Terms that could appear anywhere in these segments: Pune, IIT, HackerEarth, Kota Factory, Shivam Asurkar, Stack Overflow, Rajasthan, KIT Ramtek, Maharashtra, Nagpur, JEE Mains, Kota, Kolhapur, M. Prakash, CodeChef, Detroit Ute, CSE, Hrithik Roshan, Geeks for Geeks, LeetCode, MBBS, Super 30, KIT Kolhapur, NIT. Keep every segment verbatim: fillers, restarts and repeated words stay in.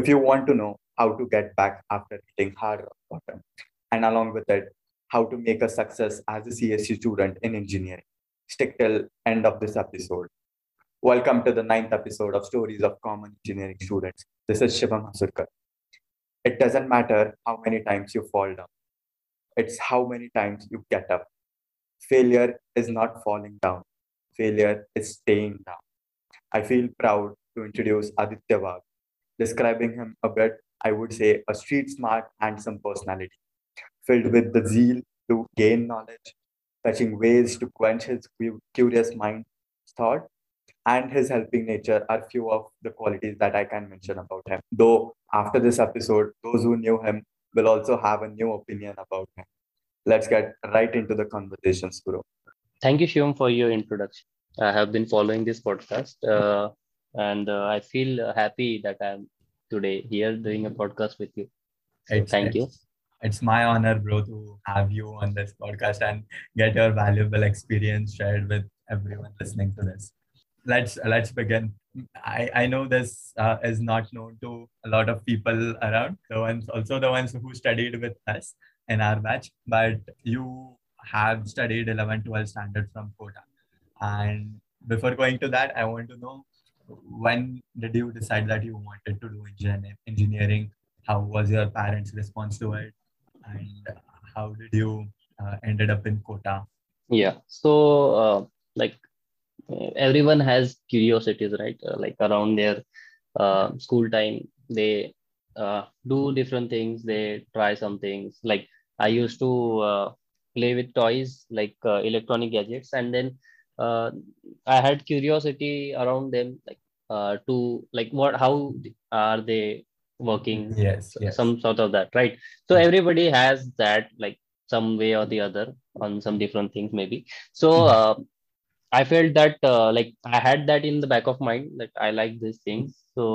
if you want to know how to get back after hitting hard rock bottom, and along with it, how to make a success as a C S E student in engineering. Stick till end of this episode. Welcome to the ninth episode of Stories of Common Engineering Students. This is Shivam Asurkar. It doesn't matter how many times you fall down. It's how many times you get up. Failure is not falling down. Failure is staying down. I feel proud to introduce Aditya Wagh. Describing him a bit, I would say a street smart, handsome personality, filled with the zeal to gain knowledge, fetching ways to quench his curious mind thought, and his helping nature are few of the qualities that I can mention about him. Though after this episode, those who knew him will also have a new opinion about him. Let's get right into the conversations, bro. Thank you, Shivam, for your introduction. I have been following this podcast uh, and uh, I feel happy that I'm today here doing a podcast with you. So it's, thank it's, you. It's my honor, bro, to have you on this podcast and get your valuable experience shared with everyone listening to this. Let's let's begin. I, I know this uh, is not known to a lot of people around, the ones also the ones who studied with us in our batch, but you have studied eleven twelve standard from Kota. And before going to that, I want to know, when did you decide that you wanted to do engineering? How was your parents' response to it? And how did you uh, ended up in Kota? Yeah, so uh, like everyone has curiosities, right? Uh, like around their uh, school time, they uh, do different things. They try some things. Like I used to uh, play with toys, like uh, electronic gadgets, and then Uh, I had curiosity around them, like uh, to like what, how are they working? Yes, yes, some sort of that, right? So everybody has that, like some way or the other, on some different things maybe. So uh, I felt that uh, like I had that in the back of mind that I like these things. So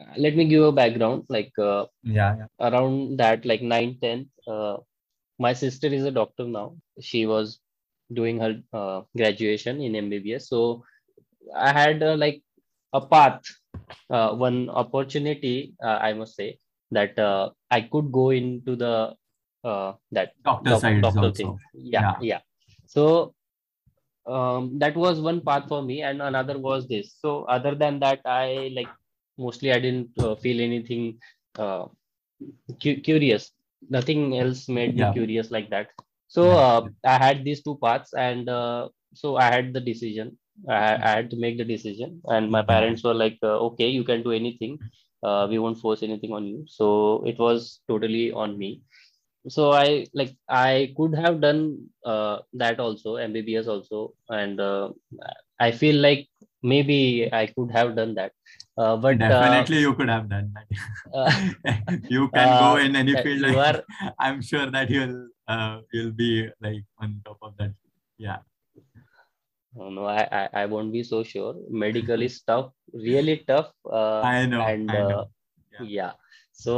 uh, let me give a background, like uh, yeah, yeah, around that, like ninth, tenth. Uh, my sister is a doctor now. She was doing her uh, graduation in M B B S. So I had uh, like a path, uh, one opportunity, uh, I must say, that uh, I could go into the uh, that doctor doc- side doctor thing. Yeah, yeah, yeah. So um, that was one path for me, and another was this. So other than that, I like mostly I didn't uh, feel anything uh, cu- curious. Nothing else made yeah. me curious like that. So uh, I had these two paths, and uh, so I had the decision. I, I had to make the decision, and my parents were like, uh, okay, you can do anything. Uh, we won't force anything on you. So it was totally on me. So I like I could have done uh, that also, M B B S also. And uh, I feel like maybe I could have done that. Uh, but definitely uh, you could have done that. Uh, you can uh, go in any field. You are, I'm sure that you'll... Uh, you'll be like on top of that. Yeah. Oh, no, I, I, I won't be so sure. Medical is tough, really tough. Uh, I know. And, I know. Uh, yeah. yeah. So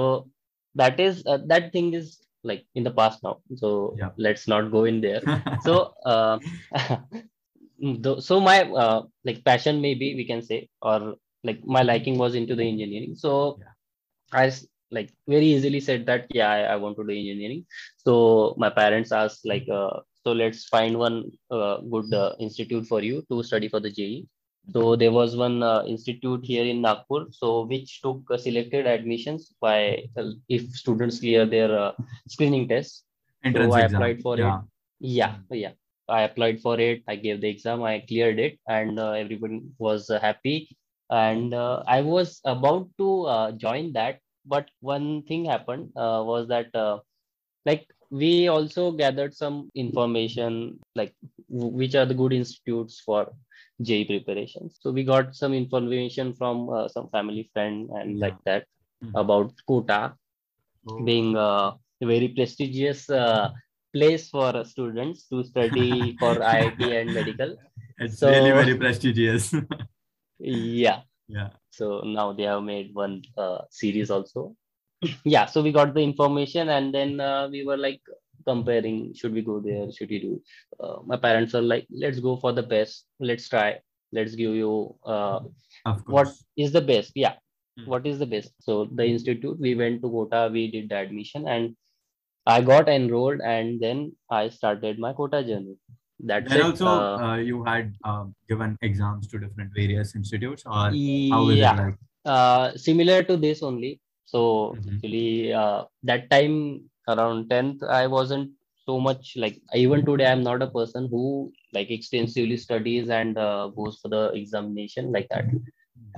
that is, uh, that thing is like in the past now. So yeah. let's not go in there. so, uh, so my uh, like passion, maybe we can say, or like my liking was into the engineering. So yeah. I like very easily said that, yeah, I, I want to do engineering. So my parents asked like, uh, so let's find one uh, good uh, institute for you to study for the J E E. So there was one uh, institute here in Nagpur, so which took uh, selected admissions by uh, if students clear their uh, screening test. Entrance so I applied exam. for yeah. it. Yeah, yeah. I applied for it. I gave the exam. I cleared it, and uh, everybody was uh, happy. And uh, I was about to uh, join that. But one thing happened uh, was that uh, like we also gathered some information, like w- which are the good institutes for J E E preparation. So we got some information from uh, some family friend and yeah. like that mm-hmm. about Kota oh. being a very prestigious uh, place for students to study for I I T and medical. It's so, really very prestigious. yeah. Yeah. So now they have made one uh, series also. yeah. So we got the information, and then uh, we were like comparing, should we go there? Should we do? Uh, my parents were like, let's go for the best. Let's try. Let's give you uh, what is the best. Yeah. what is the best? So the institute, we went to Kota, we did the admission and I got enrolled, and then I started my Kota journey. That's and it. also uh, uh, you had uh, given exams to different various institutes, or how was yeah. it like? Uh, similar to this only. So mm-hmm. actually uh, that time around tenth, I wasn't so much like, even today, I'm not a person who like extensively studies and uh, goes for the examination like that. Mm-hmm.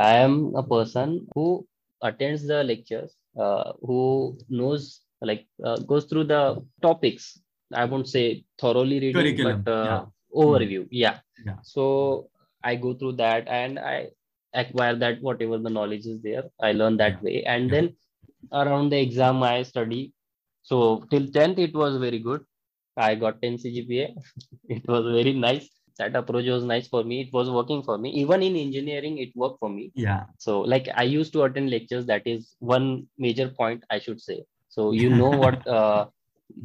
I am a person who attends the lectures, uh, who knows like uh, goes through the topics. I won't say thoroughly reading, curriculum, but uh, yeah. overview. Yeah. yeah. So I go through that and I acquire that whatever the knowledge is there. I learn that yeah. way. And yeah. then around the exam, I study. So till tenth, it was very good. I got ten C G P A. It was very nice. That approach was nice for me. It was working for me. Even in engineering, it worked for me. Yeah. So like I used to attend lectures. That is one major point I should say. So you know what... Uh,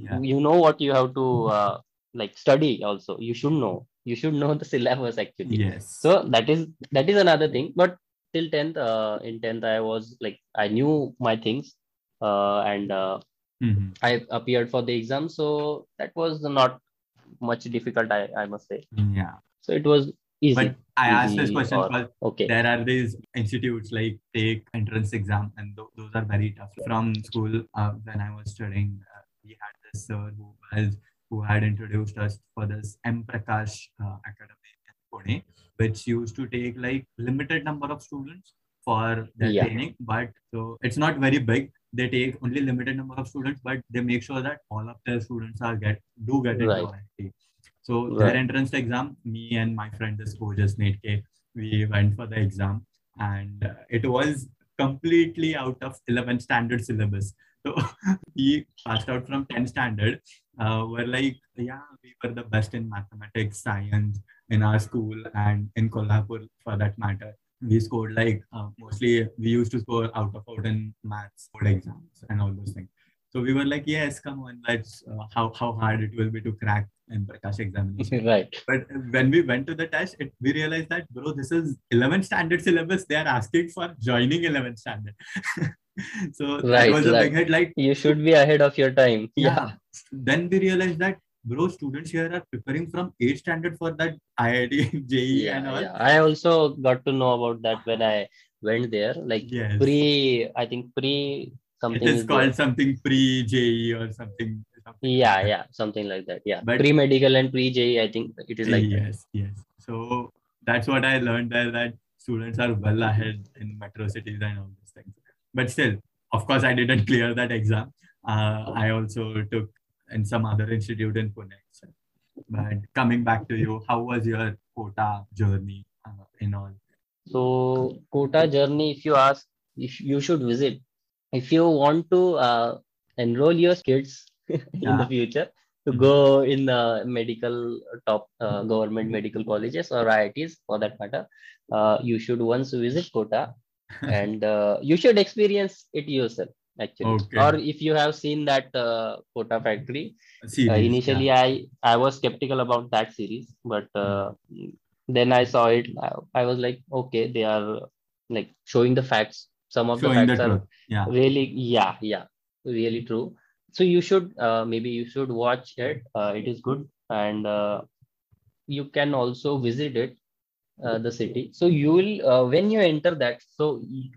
Yeah. You know what you have to uh, like study also. You should know. You should know the syllabus actually. Yes. So that is that is another thing. But till tenth, uh, in tenth, I was like I knew my things, uh, and uh, mm-hmm. I appeared for the exam. So that was not much difficult. I, I must say. Yeah. So it was easy. But I easy asked this question or, because okay. there are these institutes like take entrance exam, and th- those are very tough. From school, uh, when I was studying. Uh, We had this sir who was who had introduced us for this M. Prakash uh, Academy in Pune, which used to take like limited number of students for their yeah. training, but so it's not very big. They take only limited number of students, but they make sure that all of their students are get do get into right. I I T. So right. their entrance exam, me and my friend this gorgeous Nate K, we went for the exam, and uh, it was completely out of eleven standard syllabus. So we passed out from ten standard. Uh, we're like, yeah, we were the best in mathematics, science in our school and in Kolhapur for that matter. We scored like uh, mostly we used to score out of out in maths board exams and all those things. So we were like, yes, come on, let's uh, how how hard it will be to crack in Prakash examination. Right. But when we went to the test, it, we realized that bro, this is eleven standard syllabus. They are asking for joining eleven standard. So right, that was a right. big headlight. You should be ahead of your time. Yeah. yeah. Then we realized that bro, students here are preparing from eight standard for that I I T, J E E yeah, and all. Yeah. I also got to know about that when I went there. Like yes. pre, I think pre something. It is, is called there. something pre J E E or something. something yeah, like yeah, something like that. Yeah, pre medical and pre J E E. I think it is like yes, that. yes. So that's what I learned there. That students are well ahead in metro cities and all these things. But still, of course, I didn't clear that exam. Uh, I also took in some other institute in Pune. So. But coming back to you, how was your Kota journey uh, in all? So Kota journey, if you ask, if you should visit. If you want to uh, enroll your kids in yeah. the future to mm-hmm. go in the medical top uh, government medical colleges or I I Ts for that matter, uh, you should once visit Kota. And uh, you should experience it yourself actually, okay. or if you have seen that uh, Kota Factory series, uh, initially yeah. I I was skeptical about that series, but uh, then I saw it. I, I was like, okay, they are like showing the facts. Some of showing the facts the are yeah. really yeah yeah really true. So you should uh, maybe you should watch it. Uh, it is good, and uh, you can also visit it. Uh, the city. So you will uh, when you enter that. So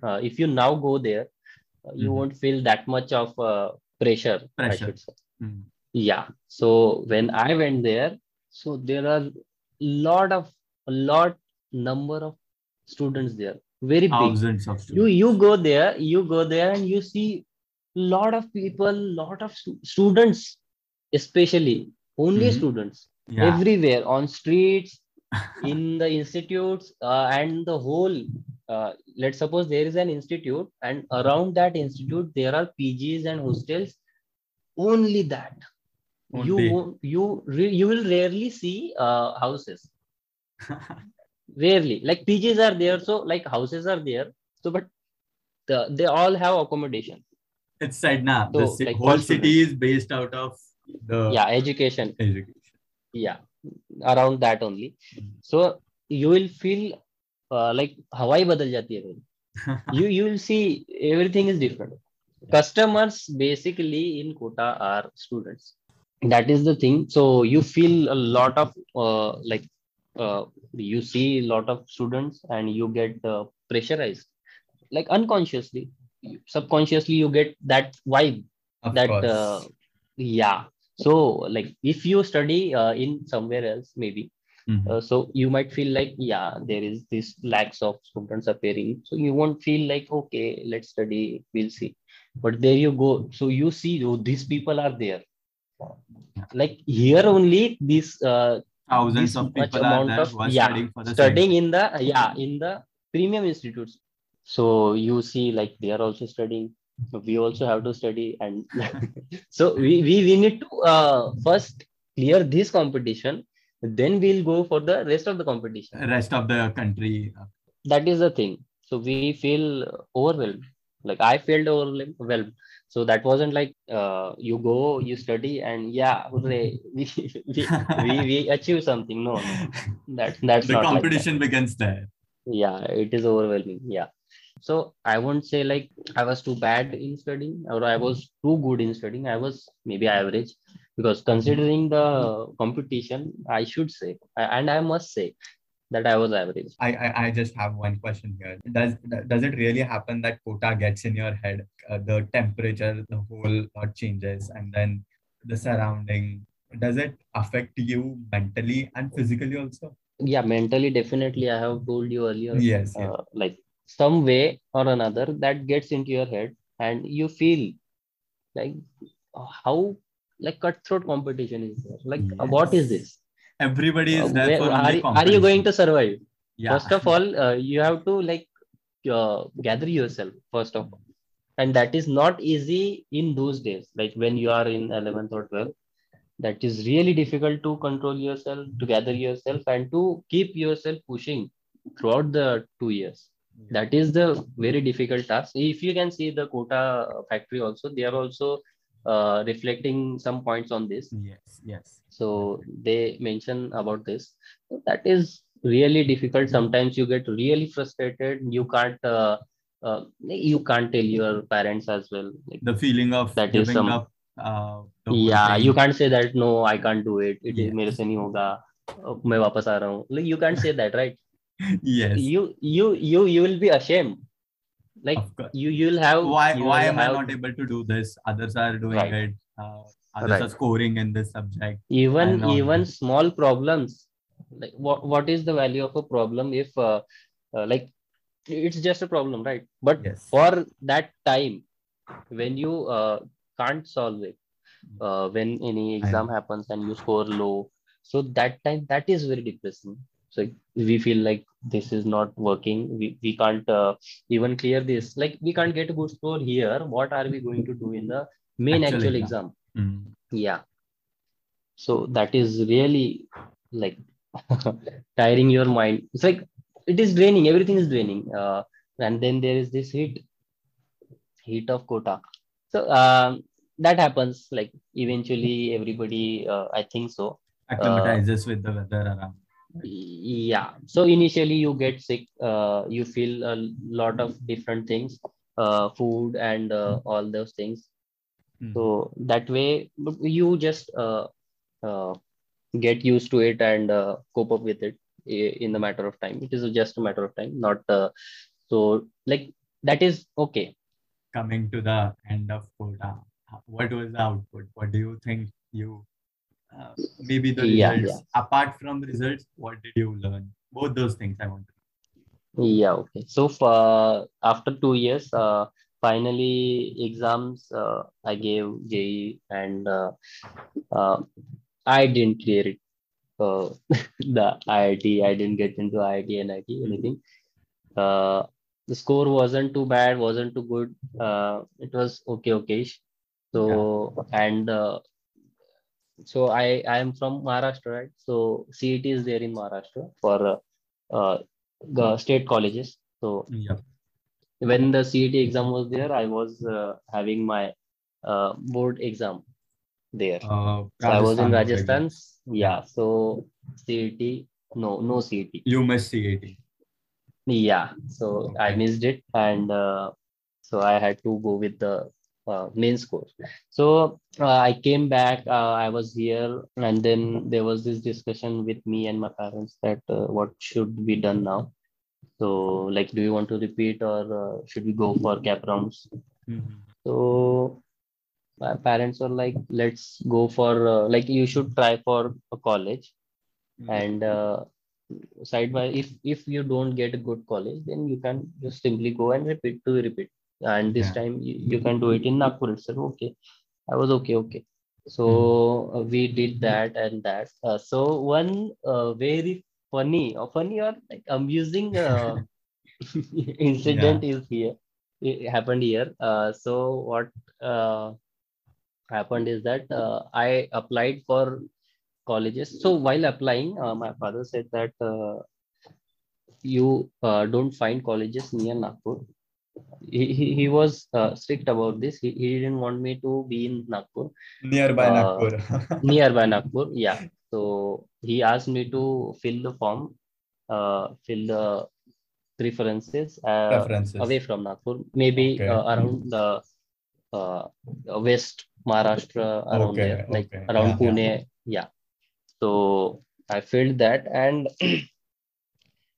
uh, if you now go there, uh, you mm-hmm. won't feel that much of uh, pressure. Pressure. I should say. Mm-hmm. Yeah. So when I went there, so there are lot of a lot number of students there. Very thousands big. of students. You you go there. You go there and you see lot of people, lot of stu- students, especially only mm-hmm. students yeah. everywhere on streets. In the institutes uh, and the whole, uh, let's suppose there is an institute and around that institute, there are P Gs and hostels, only that. Only. You you re- you will rarely see uh, houses. Rarely. Like P Gs are there, so like houses are there. So, but the, they all have accommodation. It's said now, so, the like whole city is based out of the... Yeah, education. Education. Yeah. Around that only. So you will feel uh, like Hawaii badal jati hai. you you will see everything is different. Customers basically in Kota are students. That is the thing. So you feel a lot of uh, like uh, you see a lot of students and you get uh, pressurized, like unconsciously, subconsciously you get that vibe. Of that uh, yeah. So like if you study uh, in somewhere else, maybe. Mm-hmm. Uh, so you might feel like, yeah, there is this lack of students appearing. So you won't feel like, okay, let's study, we'll see. But there you go. So you see, oh, these people are there. Like here only these uh, thousands this of people are there of, yeah, studying, for the studying in the, yeah, in the premium institutes. So you see like they are also studying. We also have to study. And so we, we, we need to uh, first clear this competition. Then we'll go for the rest of the competition. Rest of the country. That is the thing. So we feel overwhelmed. Like I felt overwhelmed. So that wasn't like uh, you go, you study, and yeah, we we, we, we achieve something. No, no. That, that's the not competition like that. Begins there. Yeah, it is overwhelming. Yeah. So I won't say like I was too bad in studying or I was too good in studying. I was maybe average. Because considering the competition, I should say, and I must say that I was average. I, I, I just have one question here. Does does it really happen that Kota gets in your head, uh, the temperature, the whole lot changes, and then the surrounding? Does it affect you mentally and physically also? Yeah, mentally, definitely. I have told you earlier. Yes. Uh, yes. Like some way or another that gets into your head and you feel like how... Like cutthroat competition is there. Like, yes. uh, what is this? Everybody is there uh, for are, only are you going to survive? Yeah. First of all, uh, you have to like uh, gather yourself, first of all. And that is not easy in those days. Like when you are in eleventh or twelfth, that is really difficult to control yourself, to gather yourself and to keep yourself pushing throughout the two years. Yeah. That is the very difficult task. If you can see the Kota factory also, they are also Uh, reflecting some points on this. Yes, yes. So they mention about this. That is really difficult. Sometimes you get really frustrated. You can't. Uh, uh, you can't tell your parents as well. Like, the feeling of that giving is some, up. Uh, yeah, you can't say that. No, I can't do it. It yes. is mere se nahi hoga. Main wapas aa raha hu. Like, you can't say that, right? Yes. You you you you will be ashamed. Like you, you'll have. Why, you why am have, I not able to do this? Others are doing right. it. Uh, others right. are scoring in this subject. Even even this. small problems. Like what what is the value of a problem if uh, uh, like it's just a problem, right? But yes. for that time, when you uh, can't solve it, uh, when any exam happens and you score low, so that time that is very depressing. So we feel like this is not working. We, we can't uh, even clear this. Like we can't get a good score here. What are we going to do in the main actual, actual exam? exam. Mm. Yeah. So that is really like tiring your mind. It's like it is draining. Everything is draining. Uh, and then there is this heat, heat of Kota. So um, that happens. Like eventually everybody, uh, I think so. Acclimatizes uh, with the weather around. Yeah. So initially you get sick, uh, you feel a lot of different things, uh, food and uh, all those things. Mm. So that way you just uh, uh, get used to it and uh, cope up with it in a matter of time. It is just a matter of time, not uh, so like that is okay. Coming to the end of Kota, what was the output? What do you think you... Uh, maybe the yeah, results yeah. apart from results, what did you learn? Both those things I want to know. Yeah, okay. So uh, after two years, uh, finally exams uh, I gave J E E and uh, uh, I didn't clear it. Uh, the I I T, I didn't get into I I T and N I T anything. Uh, the score wasn't too bad, wasn't too good. Uh, it was okay, okay. So yeah. and. Uh, So I, I am from Maharashtra, right? So C E T is there in Maharashtra for uh, uh, the state colleges. So yeah. when the C E T exam was there, I was uh, having my uh, board exam there. Uh, so I was in Rajasthan. Yeah. So C E T, no, no C E T. You missed C E T. Yeah, so I missed it, and uh, so I had to go with the uh, mains course. So uh, I came back, uh, I was here, and then there was this discussion with me and my parents that uh, what should be done now. So like, do you want to repeat, or uh, should we go for cap rounds? Mm-hmm. So my parents were like, let's go for, uh, like you should try for a college. Mm-hmm. And uh, side by, if if you don't get a good college, then you can just simply go and repeat to repeat, and this yeah. time you, you can do it in Nagpur itself. Okay, I was okay okay so uh, we did that and that. Uh, so one uh, very funny or funny or like amusing uh, incident yeah. is here. It happened here. Uh, so what uh, happened is that uh, I applied for colleges. So while applying, uh, my father said that uh, you uh, don't find colleges near Nagpur. He, he, he was uh, strict about this. He, he didn't want me to be in Nagpur. Nearby uh, Nagpur. Nearby Nagpur, yeah. So he asked me to fill the form, uh, fill the preferences, uh, preferences. away from Nagpur, maybe okay. uh, around the uh, West Maharashtra, around okay. there, like okay. around yeah, Pune. Yeah. yeah. So I filled that, and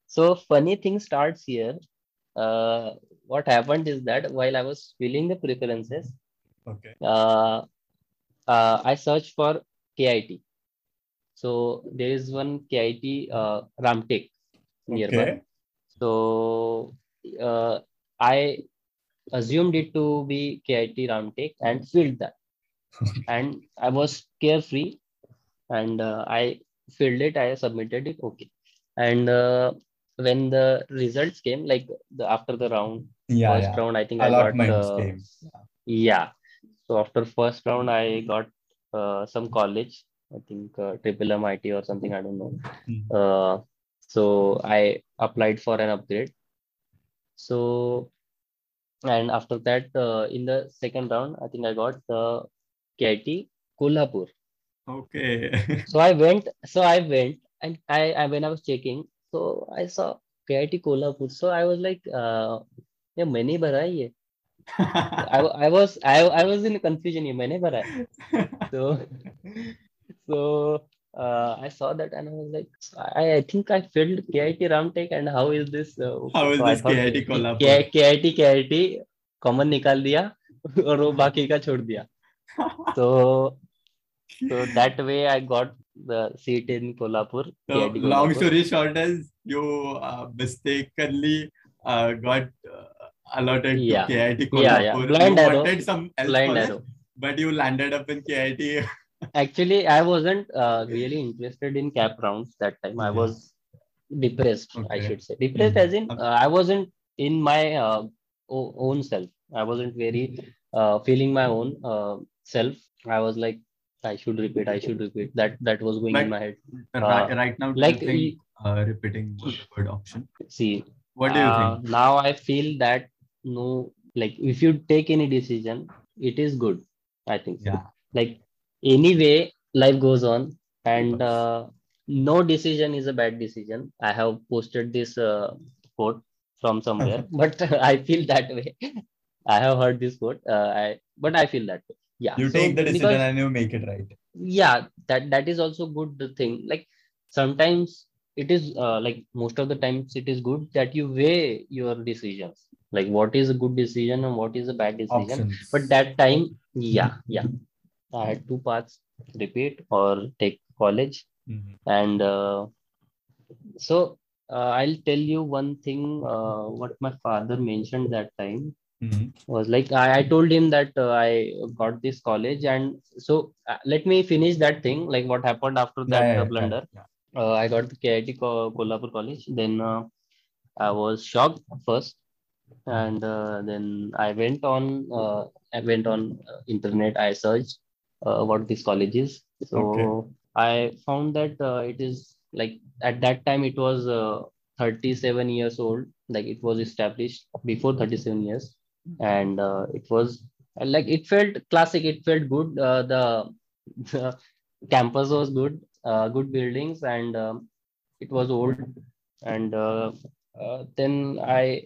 so funny thing starts here. Uh, what happened is that while I was filling the preferences, okay. uh, uh, I searched for K I T. So there is one K I T uh, Ramtek nearby. Okay. So uh, I assumed it to be K I T Ramtek and filled that. And I was carefree, and uh, I filled it, I submitted it, okay. And uh, when the results came, like the, after the round, yeah, first yeah. round, I think I got, uh, came. yeah. So after first round, I got uh, some college, I think uh, triple M I T or something, I don't know. Mm-hmm. Uh, so I applied for an upgrade. So, and after that, uh, in the second round, I think I got the K I T Kolhapur. Okay. so I went, so I went and I, I, when I was checking, so I saw K I T Kolhapur. So I was like, uh, yeah, maine bhara hai ye. I, I was, I, I was in confusion. Ye maine bhara hai. So, so uh, I saw that and I was like, I, I think I filled K I T Ramtek, and how is this? Uh, how is so this K I T Kolhapur? K I T, K I T, common nikal diya aur wo baaki ka chhod diya. So, so that way I got the seat in Kolhapur. So Kolhapur. Long story short, as you uh, mistakenly uh, got uh, allotted yeah. to K I T Kolhapur. Yeah, yeah. Blind you arrow. Wanted some Blind first, arrow. But you landed up in K I T. Actually, I wasn't uh, really interested in cap rounds that time. I was depressed, okay. I should say. Depressed mm-hmm. as in uh, I wasn't in my uh, own self. I wasn't very uh, feeling my own uh, self. I was like, I should repeat, I should repeat. That that was going but in my head. Right, uh, right now, do like, you think uh, repeating word option? See, what do you uh, think? Now I feel that no, like if you take any decision, it is good, I think. Yeah. Like anyway, life goes on, and uh, no decision is a bad decision. I have posted this uh, quote from somewhere, but I feel that way. I have heard this quote, uh, I but I feel that way. Yeah, you so take the decision because, and you make it right. Yeah, that, that is also good thing. Like sometimes it is uh, like most of the times it is good that you weigh your decisions. Like what is a good decision and what is a bad decision. Options. But that time, yeah, yeah. I had two paths, repeat or take college. Mm-hmm. And uh, so uh, I'll tell you one thing, uh, what my father mentioned that time. Mm-hmm. Was like I, I told him that uh, I got this college, and so uh, let me finish that thing, like what happened after that yeah, yeah, blunder. Yeah, yeah. Uh, I got the K I T Ko- Kolhapur college. Then uh, I was shocked first, and uh, then I went on uh, I went on uh, internet. I searched uh, what this college is. So okay. I found that uh, it is like at that time it was uh, thirty-seven years old. Like it was established before thirty-seven years. And uh, it was like it felt classic. It felt good. Uh, the, the campus was good, uh, good buildings, and um, it was old. And uh, Uh, then I,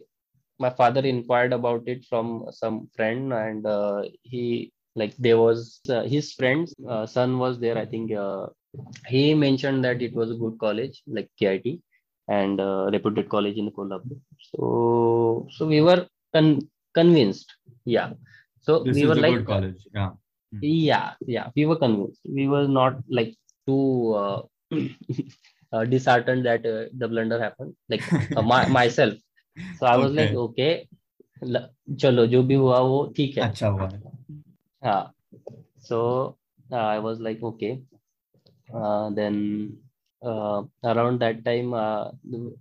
my father inquired about it from some friend, and uh, he like there was uh, his friend's uh, son was there. I think uh, he mentioned that it was a good college like K I T and uh, reputed college in Kolhapur. So so we were con convinced. Yeah. So this we were like good college. Yeah. Yeah, yeah, we were convinced. We were not like too uh, uh, disheartened that uh, the blunder happened. Like uh, my, myself, so I was okay. like, okay, chalo, jo bhi hua wo theek hai. Achha hua. Yeah. So uh, I was like, okay. Uh, then uh, around that time, uh,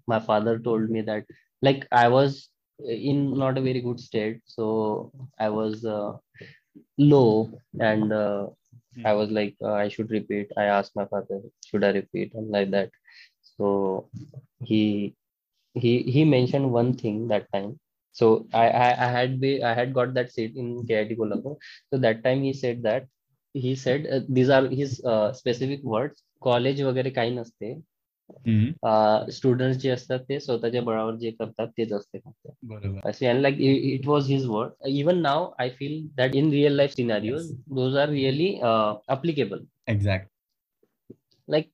my father told me that like I was in not a very good state, so I was. Uh, low and uh, yeah. I was like uh, I should repeat. I asked my father, should I repeat, and like that. So he he he mentioned one thing that time. So I I, I had be I had got that seat in K I T Kolhapur. So that time he said that he said uh, these are his uh, specific words. College वगैरह काही नसते. Students जे असतात ते स्वतःच्या बळावर जे करतात तेच असते असे and like it was his word even now I feel that in real life scenarios those are really applicable exact like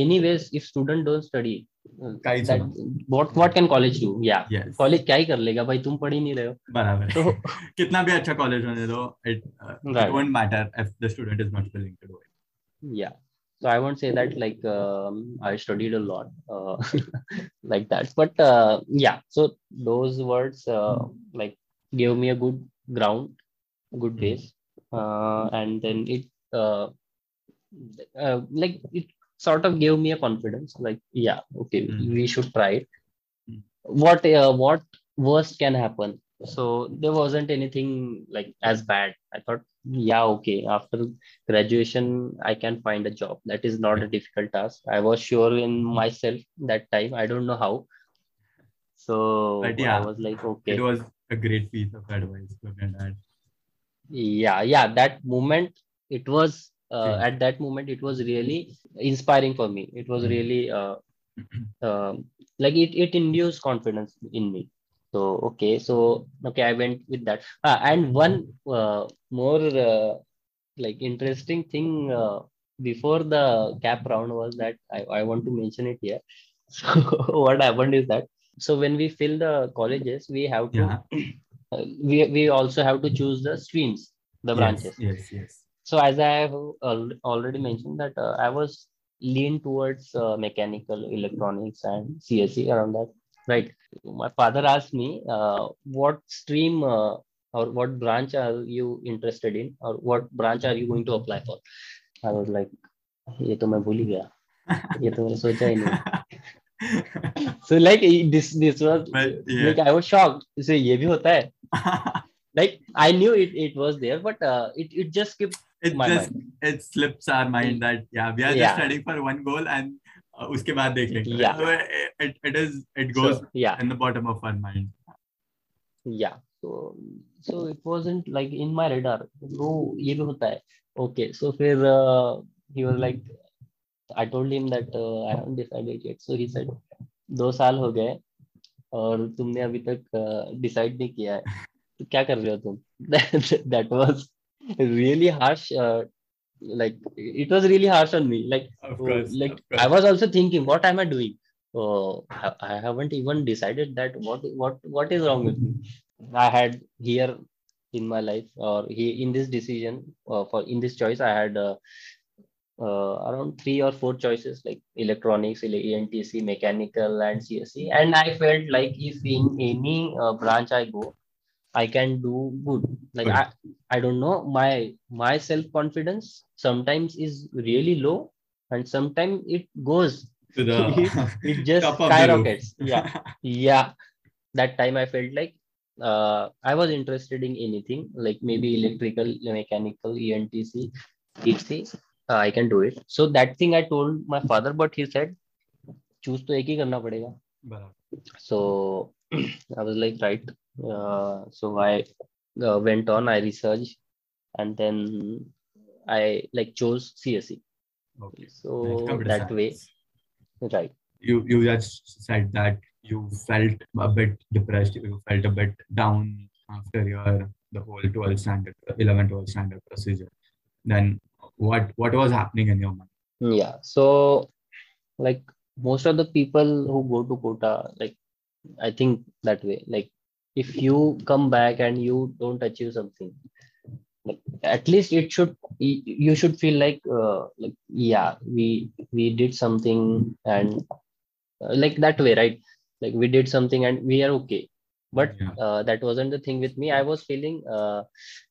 anyways if student don't study what what can college do या college काय कर लेगा भाई तुम पढ़ ही नहीं रहे हो बराबर कितना भी अच्छा कॉलेज होने दो it don't matter if the student is not willing to do it या So I won't say that like um, I studied a lot uh, like that, but uh, yeah. So those words uh, like gave me a good ground, good base, uh, and then it uh, uh, like it sort of gave me a confidence. Like yeah, okay, mm-hmm. we should try it. What uh, what worst can happen? So there wasn't anything like as bad. I thought, yeah, okay. After graduation, I can find a job. That is not a difficult task. I was sure in myself that time. I don't know how. So but yeah, I was like, okay. It was a great piece of advice from your dad. Yeah, yeah. That moment, it was uh, yeah. at that moment, it was really inspiring for me. It was really uh, uh, like it. It induced confidence in me. So okay, so okay, I went with that. Ah, and one uh, more uh, like interesting thing uh, before the cap round was that I, I want to mention it here. So what happened is that so when we fill the colleges, we have to yeah. uh, we we also have to choose the streams, the yes, branches. Yes, yes. So as I have already mentioned that uh, I was lean towards uh, mechanical, electronics, and C S E around that. Right. My father asked me, uh, what stream uh, or what branch are you interested in, or what branch are you going to apply for? I was like, "ये तो मैं भूल ही गया, ये तो मैंने सोचा ही नहीं." So like this, this was but, yeah. like I was shocked. So ये भी होता है. Like I knew it, it was there, but uh, it it just skipped it my just, mind. It slips our mind that yeah, we are yeah. just studying for one goal and. उसके बाद देख लेंगे yeah. so it, it is it goes so, yeah. in the bottom of our mind yeah so so it wasn't like in my radar no ये भी होता है okay so फिर uh, he was like I told him that uh, I haven't decided yet so he said दो साल हो गए और तुमने अभी तक decide uh, नहीं किया है तो क्या कर रहे हो तुम that, that was really harsh uh, like it was really harsh on me like course, like I was also thinking what am I doing oh I, I haven't even decided that what what what is wrong with me I had here in my life or he in this decision uh, for in this choice I had uh, uh, around three or four choices like electronics E N T C mechanical and C S E and I felt like if in any uh, branch I go I can do good like okay. I, I don't know my my self-confidence sometimes is really low and sometimes it goes to the it, it just skyrockets yeah yeah that time I felt like uh, I was interested in anything like maybe electrical mechanical E N T C C S E uh, I can do it so that thing I told my father but he said choose to ek hi karna padega so I was like right uh so I uh, went on I researched and then I like chose C S E okay so that way right you you just said that you felt a bit depressed, you felt a bit down after your the whole twelfth standard, eleventh, twelfth standard procedure, then what what was happening in your mind? Yeah, so like most of the people who go to Kota, like I think that way, like if you come back and you don't achieve something, like at least it should, you should feel like uh, like yeah, we we did something, and uh, like that way, right? Like we did something and we are okay. But yeah. uh, that wasn't the thing with me. I was feeling uh,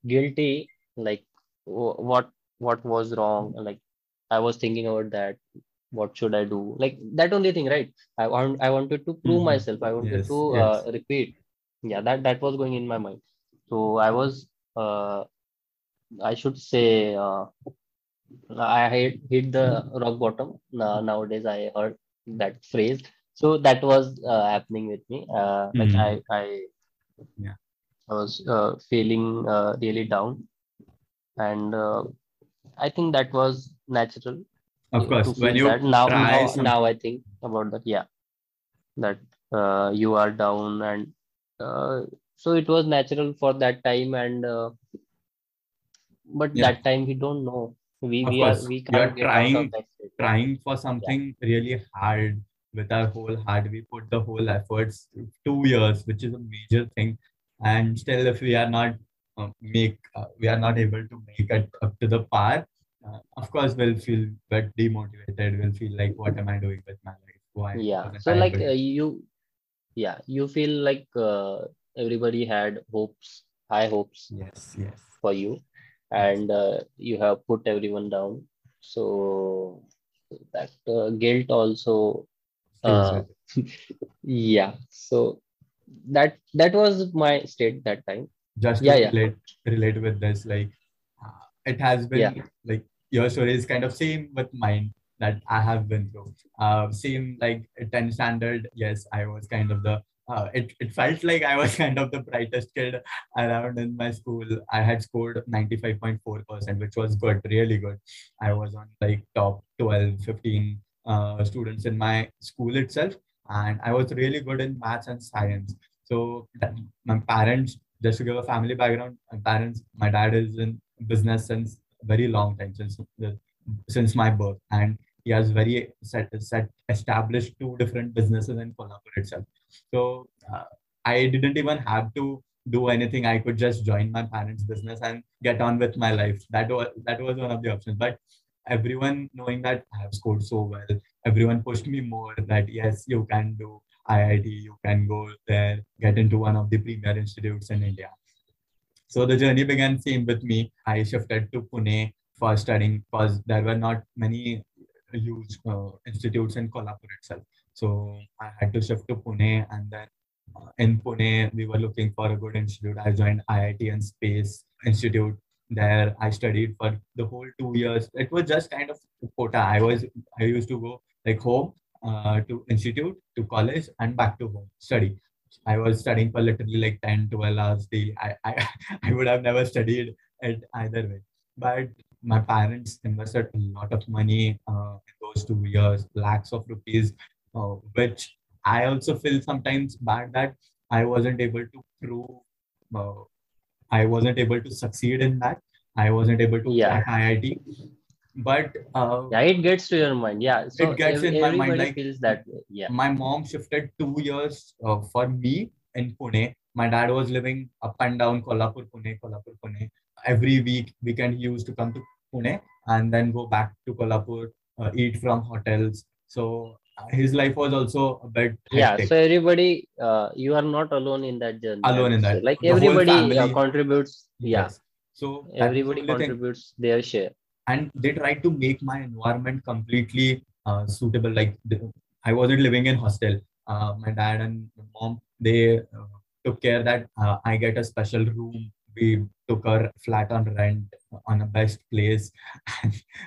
guilty, like what what was wrong, like I was thinking about that, what should I do, like that only thing, right? I want I wanted to prove mm-hmm. myself, I wanted yes, to yes. Uh, repeat. Yeah, that that was going in my mind. So I was uh, I should say uh, I hit, hit the rock bottom. Uh, nowadays I heard that phrase. So that was uh, happening with me. Uh, mm-hmm. Like I, I, yeah. I was uh, feeling uh, really down, and uh, I think that was natural. Of course, when you that. now now, some... now I think about that. Yeah, that uh, you are down, and uh, so it was natural for that time. And uh, but yeah. that time we don't know. We of we course. are we can't get trying, out of that state. Trying for something yeah. really hard. With our whole heart, we put the whole efforts, two years, which is a major thing. And still, if we are not uh, make, uh, we are not able to make it up to the par, uh, of course, we'll feel bit demotivated. We'll feel like, what am I doing with my life? Why? Yeah. So like uh, you, yeah, you feel like uh, everybody had hopes, high hopes. Yes. Yes. For you, and uh, you have put everyone down. So that uh, guilt also. Uh, yeah, so that that was my state that time. Just to yeah, relate, yeah. relate with this, like uh, it has been yeah. like your story is kind of same with mine that I have been through. Uh, same like tenth standard. Yes, I was kind of the. Uh, it it felt like I was kind of the brightest kid around in my school. I had scored ninety-five point four percent, which was good, really good. I was on like top twelve, fifteen. Uh, students in my school itself, and I was really good in maths and science. So my parents, just to give a family background, my parents, my dad is in business since very long time, since the, since my birth, and he has very set, set established two different businesses in Kolhapur itself. So uh, I didn't even have to do anything. I could just join my parents' business and get on with my life. That was that was one of the options, but. Everyone knowing that I have scored so well, everyone pushed me more that yes, you can do I I T, you can go there, get into one of the premier institutes in India. So the journey began same with me. I shifted to Pune for studying because there were not many huge uh, institutes in Kolhapur itself. So I had to shift to Pune, and then uh, in Pune, we were looking for a good institute. I joined I I T and Space Institute. There I studied for the whole two years. It was just kind of Kota. I was I used to go like home uh, to institute, to college, and back to home study. I was studying for literally like ten, twelve hours daily. I, I, I would have never studied it either way. But my parents invested a lot of money uh, in those two years, lakhs of rupees, uh, which I also feel sometimes bad that I wasn't able to prove uh, I wasn't able to succeed in that. I wasn't able to yeah. crack I I T. But uh, yeah, it gets to your mind. Yeah, so it gets every, in my mind. Like feels that way. Yeah. My mom shifted two years uh, for me in Pune. My dad was living up and down Kolhapur, Pune, Kolhapur, Pune. Every week weekend he used to come to Pune and then go back to Kolhapur, uh, eat from hotels. So his life was also a bit hectic. Yeah, so everybody, uh, you are not alone in that journey. Alone in that. Like the everybody uh, contributes. Yeah. Yes. So everybody contributes thing. Their share. And they tried to make my environment completely uh, suitable. Like they, I wasn't living in hostel. Uh, my dad and mom, they uh, took care that uh, I get a special room. We took our flat on rent on a best place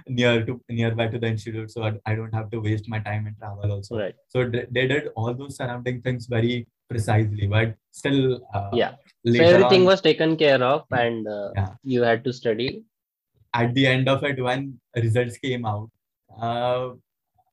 near to nearby to the institute, so I, I don't have to waste my time in travel also. Right. So d- they did all those surrounding things very precisely, but still uh, yeah. So everything on, was taken care of, and uh, yeah. you had to study. At the end of it, when results came out, uh,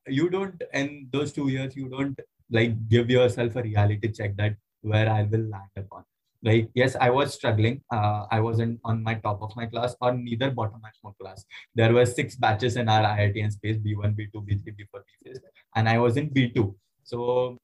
you don't in those two years you don't like give yourself a reality check that where I will land upon. Like, yes, I was struggling. Uh, I wasn't on my top of my class or neither bottom of my class. There were six batches in our I I T and space, B one, B two, B three, B four, B five, and I was in B two. So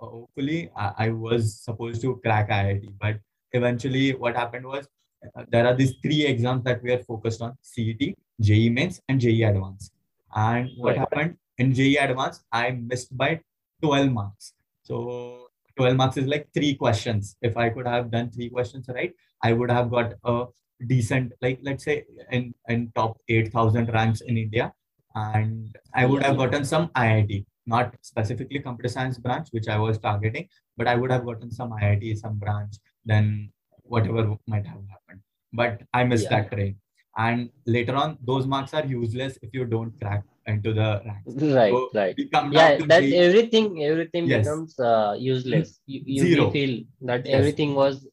hopefully I, I was supposed to crack I I T, but eventually what happened was uh, there are these three exams that we are focused on: C E T, J E E Mains, and J E E Advanced. And what right. happened in J E E Advanced, I missed by twelve marks. So twelve marks is like three questions. If I could have done three questions right, I would have got a decent, like let's say in, in top eight thousand ranks in India. And I would have gotten some I I T, not specifically computer science branch, which I was targeting, but I would have gotten some I I T, some branch, then whatever might have happened. But I missed yeah. that train. And later on, those marks are useless if you don't crack into the ranks. Right, so right. Yeah, that G... everything, everything yes. becomes uh, useless. You, you Zero. feel that yes. everything was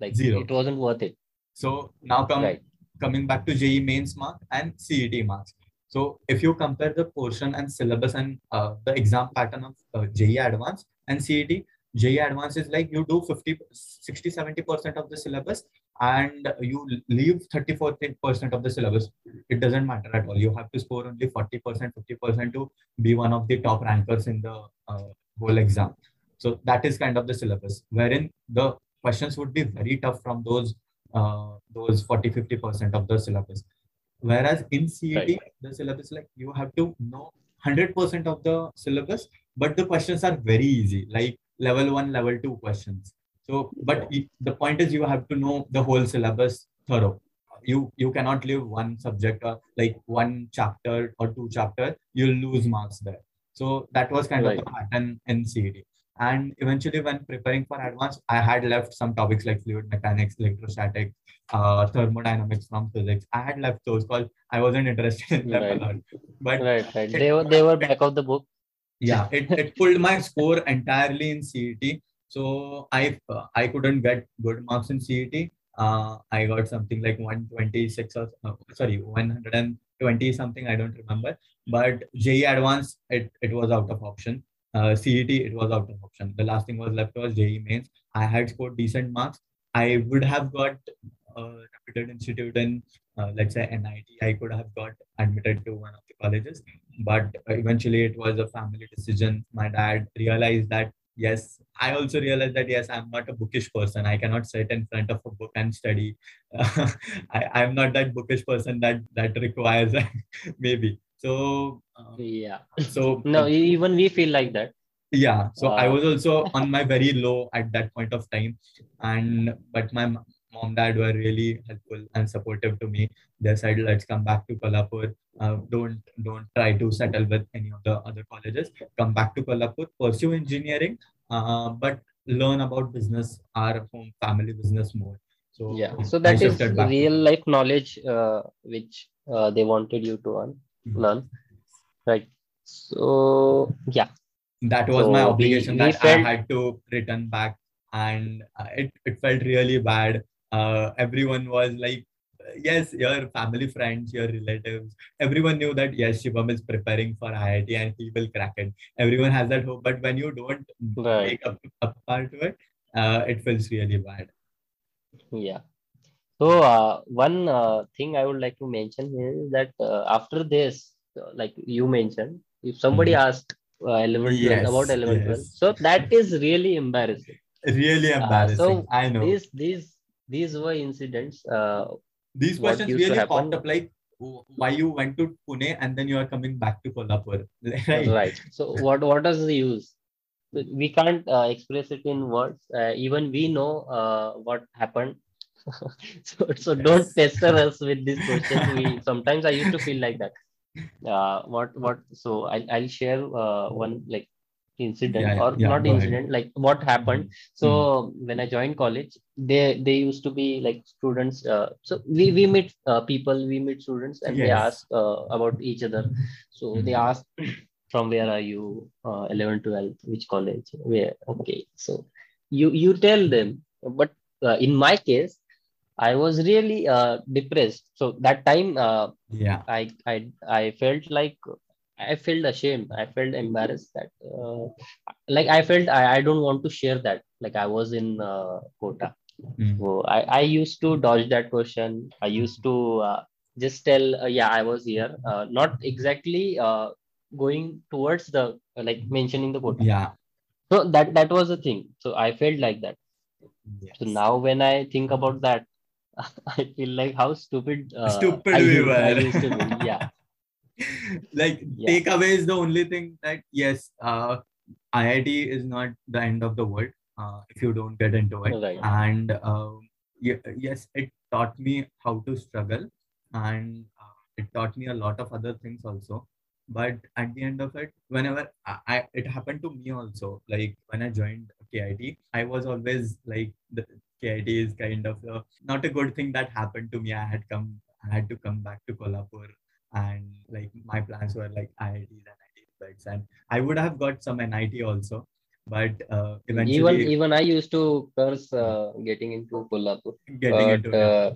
like, Zero. it wasn't worth it. So now come, right. coming back to J E E Mains mark and C E T marks. So if you compare the portion and syllabus and uh, the exam pattern of uh, J E E Advanced and C E T, J E E Advanced is like you do fifty, sixty, seventy percent of the syllabus and you leave thirty-four percent of the syllabus. It doesn't matter at all. You have to score only forty percent, fifty percent to be one of the top rankers in the uh, whole exam. So that is kind of the syllabus, wherein the questions would be very tough from those uh, those forty, fifty percent of the syllabus. Whereas in C E T, right. the syllabus, like you have to know one hundred percent of the syllabus, but the questions are very easy, like level one, level two questions. So, but the point is you have to know the whole syllabus thorough. You you cannot leave one subject or like one chapter or two chapter. You'll lose marks there. So that was kind right. of the pattern in C E T. And eventually when preparing for advanced, I had left some topics like fluid mechanics, electrostatics, uh, thermodynamics from physics. I had left those because I wasn't interested in them right. a lot. But right, right. It, they were they were back of the book. Yeah, it, it pulled my score entirely in C E T. So I uh, I couldn't get good marks in C E T. Uh, I got something like one twenty-six or uh, sorry one hundred twenty something, I don't remember. But J E E Advanced, it it was out of option. Uh, C E T, it was out of option. The last thing was left was J E E Mains. I had scored decent marks. I would have got a uh, reputed institute in uh, let's say N I T. I could have got admitted to one of the colleges. But eventually it was a family decision. My dad realized that. Yes, I also realized that, yes, I'm not a bookish person. I cannot sit in front of a book and study. Uh, I, I'm not that bookish person that, that requires maybe. So, um, yeah. So no, even we feel like that. Yeah. So uh, I was also on my very low at that point of time. And, but my mom, dad were really helpful and supportive to me. They said, let's come back to Kolhapur. Uh, don't don't try to settle with any of the other colleges. Come back to Kolhapur, pursue engineering, uh, but learn about business, our home family business more. So yeah, so that is real life knowledge uh, which uh, they wanted you to earn, mm-hmm. learn, right? So yeah, that was so my obligation we, that we felt... I had to return back, and uh, it it felt really bad. Uh, everyone was like. Yes, your family friends, your relatives, everyone knew that, yes, Shivam is preparing for I I T and he will crack it. Everyone has that hope. But when you don't right. make up, up part of it, uh, it feels really bad. Yeah. So uh, one uh, thing I would like to mention here is that uh, after this, like you mentioned, if somebody mm-hmm. asked uh, eleven, yes, about eleven twelve, yes. so that is really embarrassing. Really embarrassing. Uh, so I know. These, these, these were incidents. Uh, These what questions really popped up, like why you went to Pune and then you are coming back to Kolhapur. Right. right. So what what does the use? We can't uh, express it in words. Uh, even we know uh, what happened. so so yes. don't pester us with these questions. We sometimes I used to feel like that. Uh, what what? So I'll I'll share uh, one like incident yeah, or yeah, not incident ahead. Like what happened. So mm-hmm. when I joined college, they they used to be like students. Uh, so we we meet uh, people, we meet students, and yes. they ask uh, about each other. So mm-hmm. they ask from where are you? Uh, eleven, twelve, which college? Where? Okay. So you you tell them. But uh, in my case, I was really uh, depressed. So that time, uh, yeah, I I I felt like I felt ashamed. I felt embarrassed that, uh, like, I felt I, I don't want to share that. Like, I was in uh, Kota. Mm. So I, I used to dodge that question. I used to uh, just tell, uh, yeah, I was here. Uh, not exactly uh, going towards the, uh, like, mentioning the Kota. Yeah. So that, that was the thing. So I felt like that. Yes. So now when I think about that, I feel like how stupid. Uh, stupid I we were. Used to be. Yeah. Like, yeah. Takeaway is the only thing that, yes, uh, I I T is not the end of the world uh, if you don't get into it. Right. And um, yes, it taught me how to struggle, and uh, it taught me a lot of other things also. But at the end of it, whenever I, I it happened to me also, like when I joined K I T, I was always like, the K I T is kind of a, not a good thing that happened to me. I had come, I had to come back to Kolhapur. And like my plans were like I I Ts and I I Ts, and I would have got some N I T also, but uh, eventually even even I used to curse uh, getting into Kolhapur, getting but, into uh,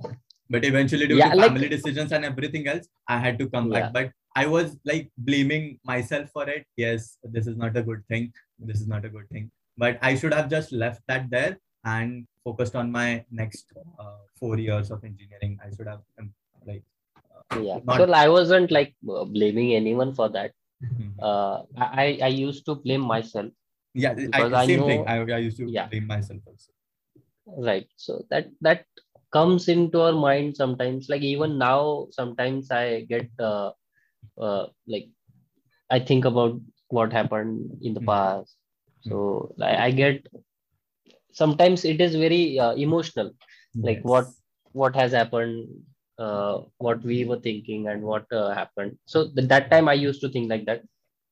but eventually due yeah, to family like, decisions and everything else, I had to come yeah. back. But I was like blaming myself for it. Yes, this is not a good thing. This is not a good thing. But I should have just left that there and focused on my next uh, four years of engineering. I should have um, like. Yeah, Not... so I wasn't like blaming anyone for that. Mm-hmm. uh, I, I used to blame myself. Yeah, because I, same I know, thing. I, I used to yeah. blame myself also. Right. So that that comes into our mind sometimes. Like even now, sometimes I get uh, uh, like I think about what happened in the mm-hmm. past. So mm-hmm. I, I get sometimes it is very uh, emotional. Like yes. what what has happened. Uh, what we were thinking and what uh, happened. So th that time I used to think like that.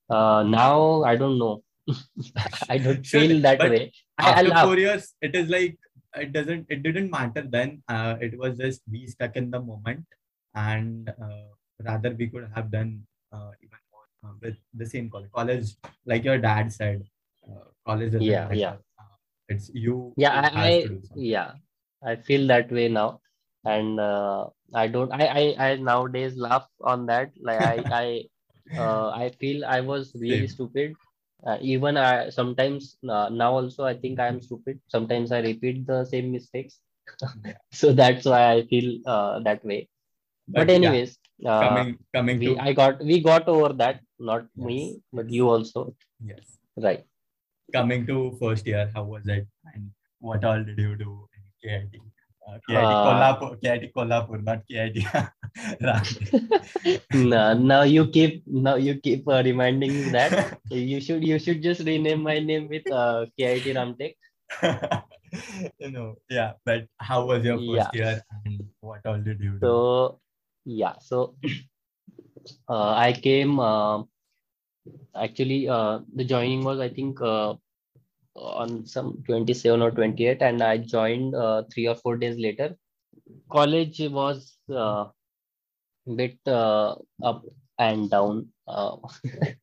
Uh, now I don't know. I don't sure, feel that way. After I, four years, it is like it doesn't. It didn't matter then. Uh, it was just we stuck in the moment, and uh, rather we could have done uh, even more uh, with the same college. College, like your dad said, uh, college. Is yeah, yeah. Uh, it's you. Yeah, I, I yeah. I feel that way now. And uh, I don't, I, I, I nowadays laugh on that. Like I, I, uh, I feel I was really Same. stupid. Uh, even I sometimes uh, now also I think I am stupid. Sometimes I repeat the same mistakes. So that's why I feel uh, that way. But, but anyways, yeah. uh, coming, coming we, to... I got, we got over that. Not yes. me, but you also. Yes. Right. Coming to first year, how was it? And what all did you do in K I T? K I T uh, Kolhapur, K I T Kolhapur, not K I T. No, now you keep now you keep uh, reminding me that you should you should just rename my name with uh, K I T Ramtek. You know, yeah. But how was your first yeah. year? And what all did you do? So yeah, so uh, I came uh, actually uh, the joining was I think. Uh, on some twenty-seven or twenty-eight, and I joined uh, three or four days later. College was a uh, bit uh, up and down. Uh,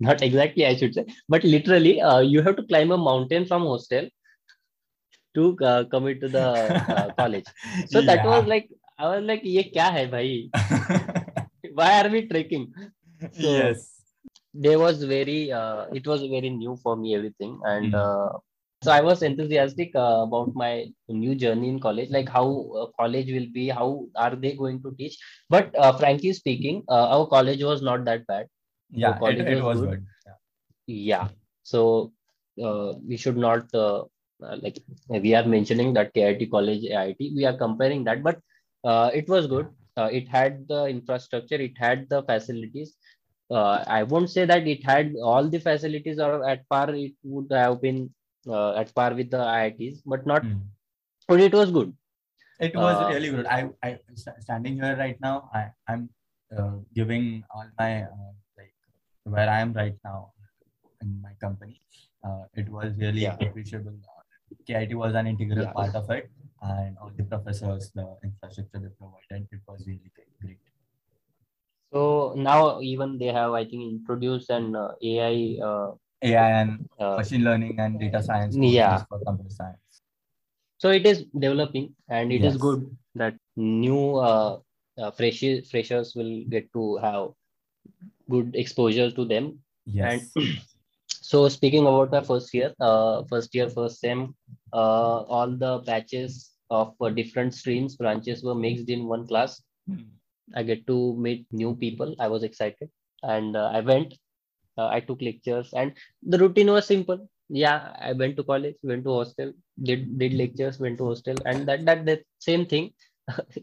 not exactly, I should say, but literally uh, you have to climb a mountain from hostel to uh, commit to the uh, college. So yeah. that was like, I was like, ye kya hai bhai? Why are we trekking? So, yes. There was very, uh, it was very new for me, everything. And mm. uh, so I was enthusiastic uh, about my new journey in college, like how uh, college will be, how are they going to teach. But uh, frankly speaking, uh, our college was not that bad. Yeah, so it, it was, was good. good. Yeah. yeah. So uh, we should not, uh, like we are mentioning that K I T college, I I T, we are comparing that, but uh, it was good. Uh, it had the infrastructure, it had the facilities. Uh, I won't say that it had all the facilities or at par, it would have been uh, at par with the I I Ts, but not, mm. but it was good. It was uh, really good. I, I standing here right now, I, I'm uh, giving all my, uh, like where I am right now in my company. Uh, it was really yeah. appreciable. K I T was an integral yeah. part of it, and all the professors, the infrastructure they provided, it was really great. So now even they have, I think, introduced an uh, A I. Uh, A I and uh, machine learning and data science. Yeah. For computer science. So it is developing, and it yes. is good that new uh, uh, freshers, freshers will get to have good exposure to them. Yes. And so speaking about my first year, uh, first year, first sem, uh, all the batches of uh, different streams, branches were mixed in one class. Mm. I get to meet new people. I was excited. And uh, I went, uh, I took lectures, and the routine was simple. Yeah, I went to college, went to hostel, did did lectures, went to hostel, and that that, that same thing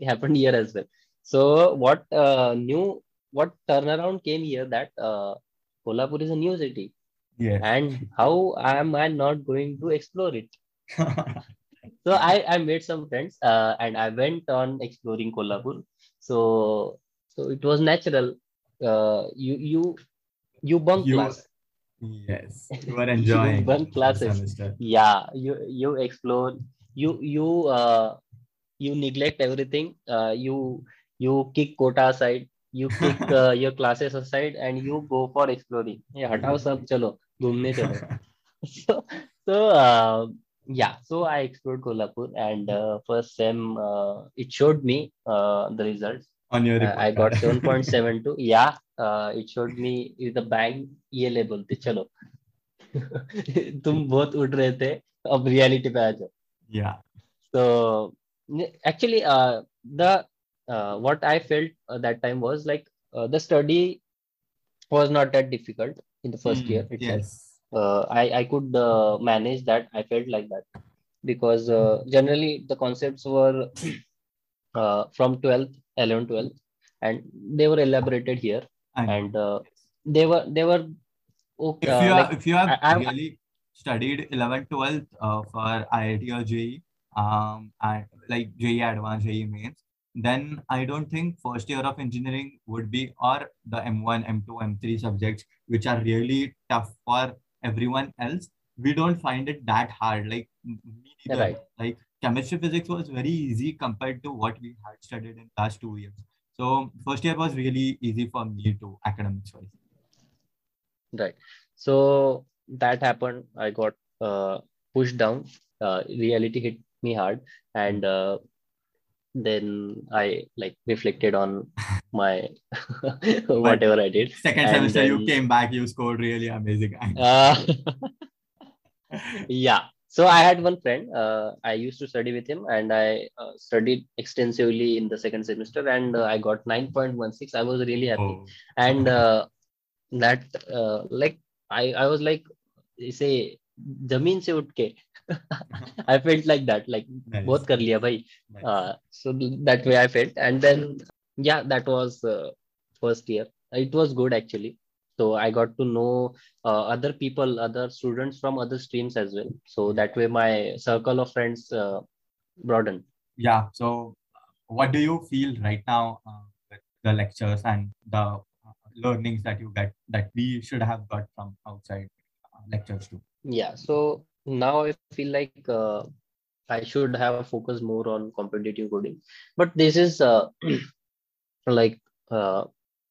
happened here as well. So what uh, new, what turnaround came here that uh, Kolhapur is a new city. Yeah. And how am I not going to explore it? So I, I made some friends uh, and I went on exploring Kolhapur. So so it was natural. Uh, you you you bunk you, class. Yes, you were enjoying. You bunk classes. Yeah, you you explore. You you uh you neglect everything. Uh, you you kick Kota aside. You kick uh, your classes aside and you go for exploring. Yeah, hatao sab chalo, ghumne chalo. So so uh, yeah, so I explored Kolhapur, and uh, first sem uh, it showed me uh, the results. On your report. Uh, I got seven point seven two. Yeah, uh, it showed me the bank. ये ले बोलते चलो. तुम बहुत उड़ रहे थे. अब reality पे आ जाओ. Yeah. So actually, uh, the uh, what I felt uh, that time was like uh, the study was not that difficult in the first mm, year itself. Yes. Uh, I, I could uh, manage that. I felt like that because uh, generally the concepts were uh, from twelfth, eleventh, twelfth, and they were elaborated here, and uh, they were they were okay. If you, uh, are, like, if you have I, really I, studied eleventh, twelfth uh, for I I T or J E E, um, and like J E E Advanced, J E E Mains, then I don't think first year of engineering would be, or the M one, M two, M three subjects, which are really tough for everyone else. We don't find it that hard. Like me neither. Right. Like chemistry, physics was very easy compared to what we had studied in last two years. So first year was really easy for me too, academics wise. Right. So that happened. I got uh, pushed down. Uh, reality hit me hard, and uh, then I like reflected on my whatever I did. Second and semester, then you came back, you scored really amazing. Uh, yeah. So I had one friend, uh, I used to study with him, and I uh, studied extensively in the second semester, and uh, I got nine point one six. I was really happy. Oh. And uh, that uh, like, I, I was like, say, Jameen se utke. I felt like that, like nice. Both kar liya bhai. Nice. Uh, so that way I felt, and then yeah, that was uh, first year. It was good actually. So I got to know uh, other people, other students from other streams as well. So that way my circle of friends uh, broadened. Yeah. So what do you feel right now uh, with the lectures and the learnings that you get that we should have got from outside lectures too? Yeah. So now I feel like uh, I should have focused more on competitive coding, but this is uh, like uh,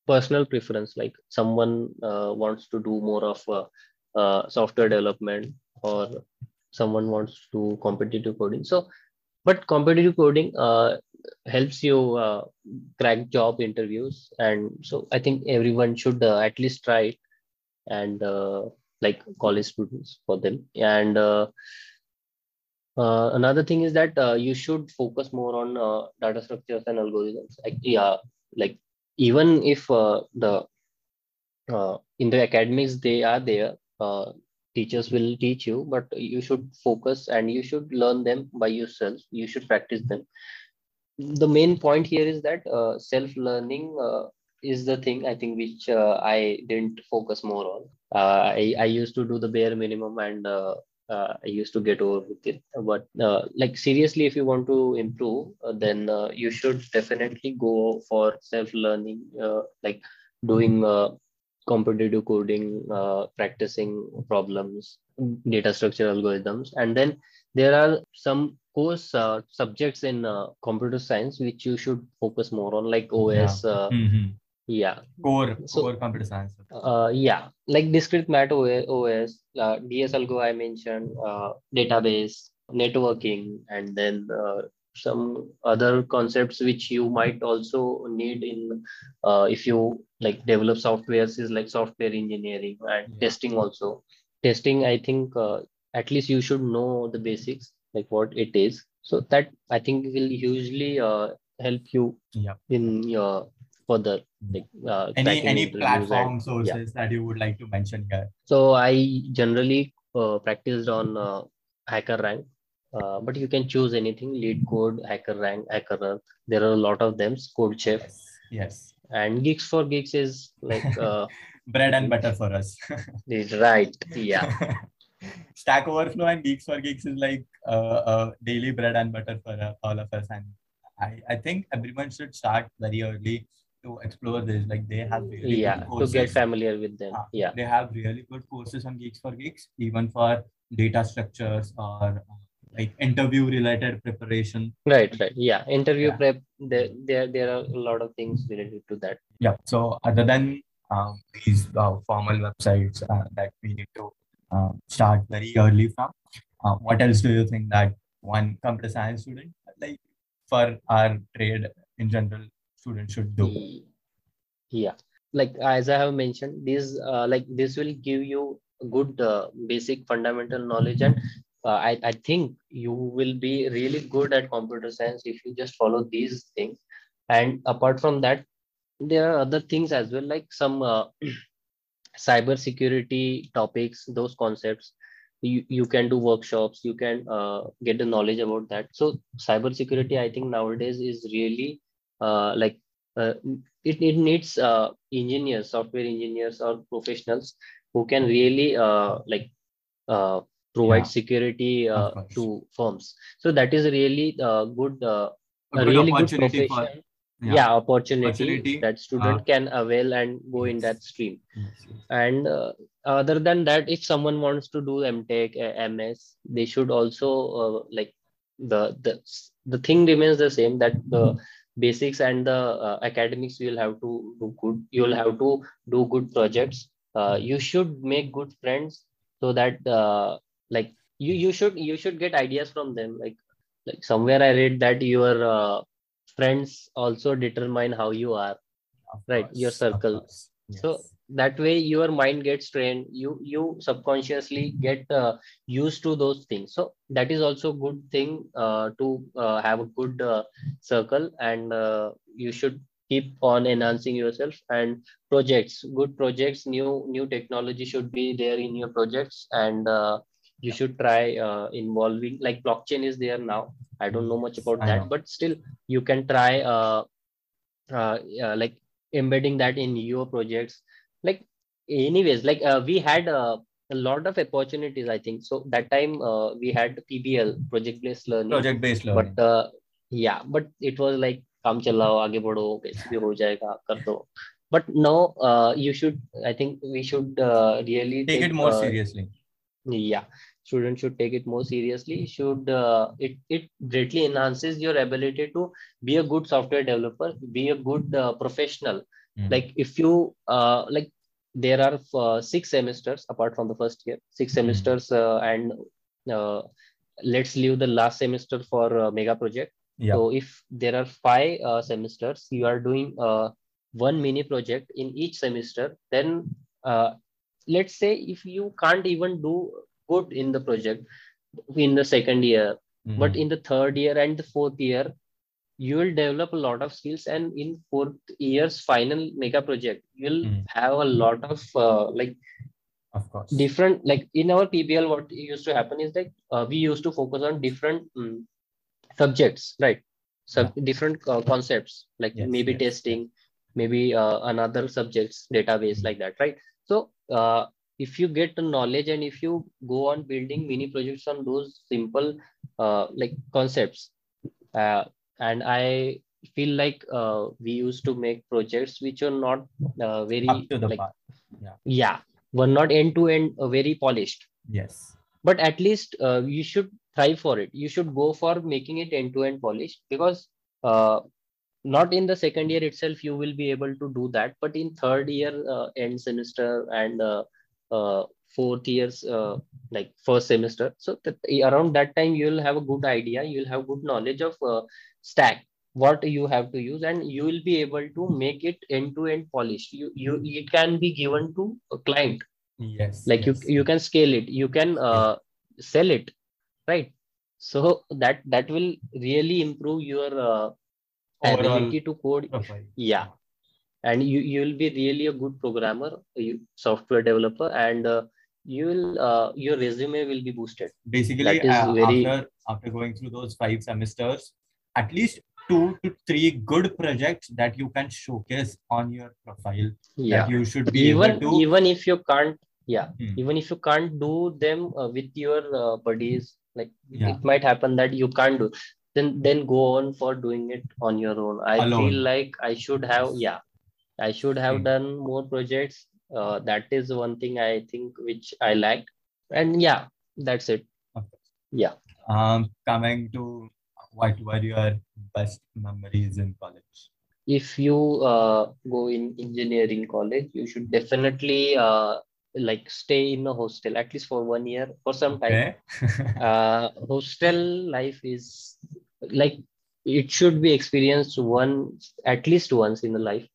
personal preference. Like someone uh, wants to do more of uh, uh, software development, or someone wants to do competitive coding. So, but competitive coding uh, helps you uh, crack job interviews, and so I think everyone should uh, at least try it, and uh, like college students for them. And uh, uh, another thing is that uh, you should focus more on uh, data structures and algorithms. Like, yeah, like even if uh, the uh, in the academics they are there, uh, teachers will teach you, but you should focus and you should learn them by yourself. You should practice them. The main point here is that uh, self-learning uh, is the thing, I think, which uh, I didn't focus more on. Uh, I, I used to do the bare minimum, and uh, uh, I used to get over with it. But uh, like seriously, if you want to improve, uh, then uh, you should definitely go for self-learning, uh, like doing uh, competitive coding, uh, practicing problems, data structure algorithms. And then there are some course uh, subjects in uh, computer science which you should focus more on, like O S. Yeah. Uh, mm-hmm. Yeah, core so, core computer science. Uh, yeah, like discrete math O S, uh, D S algo I mentioned, uh, database, networking, and then uh, some other concepts which you might also need in uh, if you like develop softwares is like software engineering and yeah. testing also. Testing, I think uh, at least you should know the basics, like what it is. So that I think will hugely uh, help you yeah. in your further like uh, any any platform and, sources yeah. that you would like to mention here. So I generally uh, practiced on uh, HackerRank. Uh, but you can choose anything, LeetCode, HackerRank, HackerEarth. There are a lot of them, CodeChef. Yes. yes. And Geeks for Geeks is like... Uh, bread and butter for us. Right, yeah. Stack Overflow and Geeks for Geeks is like uh, uh, daily bread and butter for uh, all of us. And I, I think everyone should start very early to explore this. Like they have really yeah, good courses. To get familiar with them. Uh, yeah. They have really good courses on Geeks for Geeks, even for data structures or... like interview related preparation. Right, right. Yeah. Interview yeah. prep. There, there, there are a lot of things related to that. Yeah. So other than um, these uh, formal websites uh, that we need to uh, start very early from, uh, what else do you think that one computer science student, like for our trade in general, students should do? Yeah. Like as I have mentioned, these uh, like this will give you good uh, basic fundamental knowledge and Uh, I, I think you will be really good at computer science if you just follow these things. And apart from that, there are other things as well, like some uh, cybersecurity topics, those concepts. You, you can do workshops, you can uh, get the knowledge about that. So cybersecurity, I think nowadays is really uh, like uh, it, it needs uh, engineers, software engineers or professionals who can really uh, like uh, provide yeah. security uh, to firms. So that is really uh, good, uh, a, a good really opportunity good profession. For, yeah. yeah, opportunity, opportunity that student uh, can avail and go yes. in that stream. Yes, yes. And uh, other than that, if someone wants to do M Tech, uh, M S, they should also uh, like the the the thing remains the same, that the basics and the uh, academics you'll have to do good. You'll have to do good projects. Uh, you should make good friends so that. Uh, Like you, you should you should get ideas from them. Like, like somewhere I read that your uh, friends also determine how you are, of right? Course, your circle. Yes. So that way your mind gets trained. You you subconsciously get uh, used to those things. So that is also a good thing uh, to uh, have a good uh, circle, and uh, you should keep on enhancing yourself and projects. Good projects, new new technology should be there in your projects and. Uh, You should try uh, involving, like blockchain is there now. I don't know much about I that, know. But still you can try uh, uh, uh, like embedding that in your projects. Like anyways, like uh, we had uh, a lot of opportunities, I think. So that time uh, we had P B L, project-based learning. Project-based learning. But uh, yeah, but it was like, kaam chalao, aage badho, kaise bhi ho jayega, kar do. But now uh, you should, I think we should uh, really take, take it more uh, seriously. Yeah. Students should take it more seriously. Should uh, it it greatly enhances your ability to be a good software developer, be a good uh, professional. Mm. Like if you uh, like, there are uh, six semesters apart from the first year, six semesters, mm. uh, and uh, let's leave the last semester for uh, mega project. Yeah. So if there are five uh, semesters, you are doing uh, one mini project in each semester. Then uh, let's say if you can't even do good in the project in the second year, mm. but in the third year and the fourth year, you will develop a lot of skills. And in fourth year's final mega project, you'll mm. have a lot of uh, like of course different, like in our P B L, what used to happen is that uh, we used to focus on different um, subjects, right? Sub yeah. Different uh, concepts, like yes, maybe yes. testing, maybe uh, another subjects, database mm. like that, right? So uh, if you get the knowledge and if you go on building mini projects on those simple uh, like concepts, uh, and I feel like uh, we used to make projects which are not uh, very up to the like, part. Yeah. yeah, were not end to end uh, very polished. Yes, but at least uh, you should try for it. You should go for making it end to end polished, because uh, not in the second year itself you will be able to do that, but in third year uh, end semester and uh, uh, fourth year's uh, like first semester. So that, around that time, you will have a good idea. You will have good knowledge of uh, Stack, what you have to use, and you will be able to make it end-to-end polished. You, you, it can be given to a client. Yes. Like yes. you, you can scale it. You can uh, sell it, right? So that that will really improve your uh, ability to code. Profile. Yeah. And you, you will be really a good programmer, you, software developer, and uh, you will uh, your resume will be boosted. Basically, uh, very... after, after going through those five semesters, at least two to three good projects that you can showcase on your profile. Yeah. That you should be even, able to... Even if you can't, yeah, hmm. even if you can't do them uh, with your uh, buddies, like yeah. it might happen that you can't do, then, then go on for doing it on your own. I Alone. feel like I should have, yeah. I should have mm. done more projects. Uh, that is one thing I think which I lacked. And yeah, that's it. Okay. Yeah. Um, coming to what were your best memories in college? If you uh, go in engineering college, you should definitely uh, like stay in a hostel, at least for one year for some time. Okay. uh, hostel life is like, it should be experienced once, at least once in the life.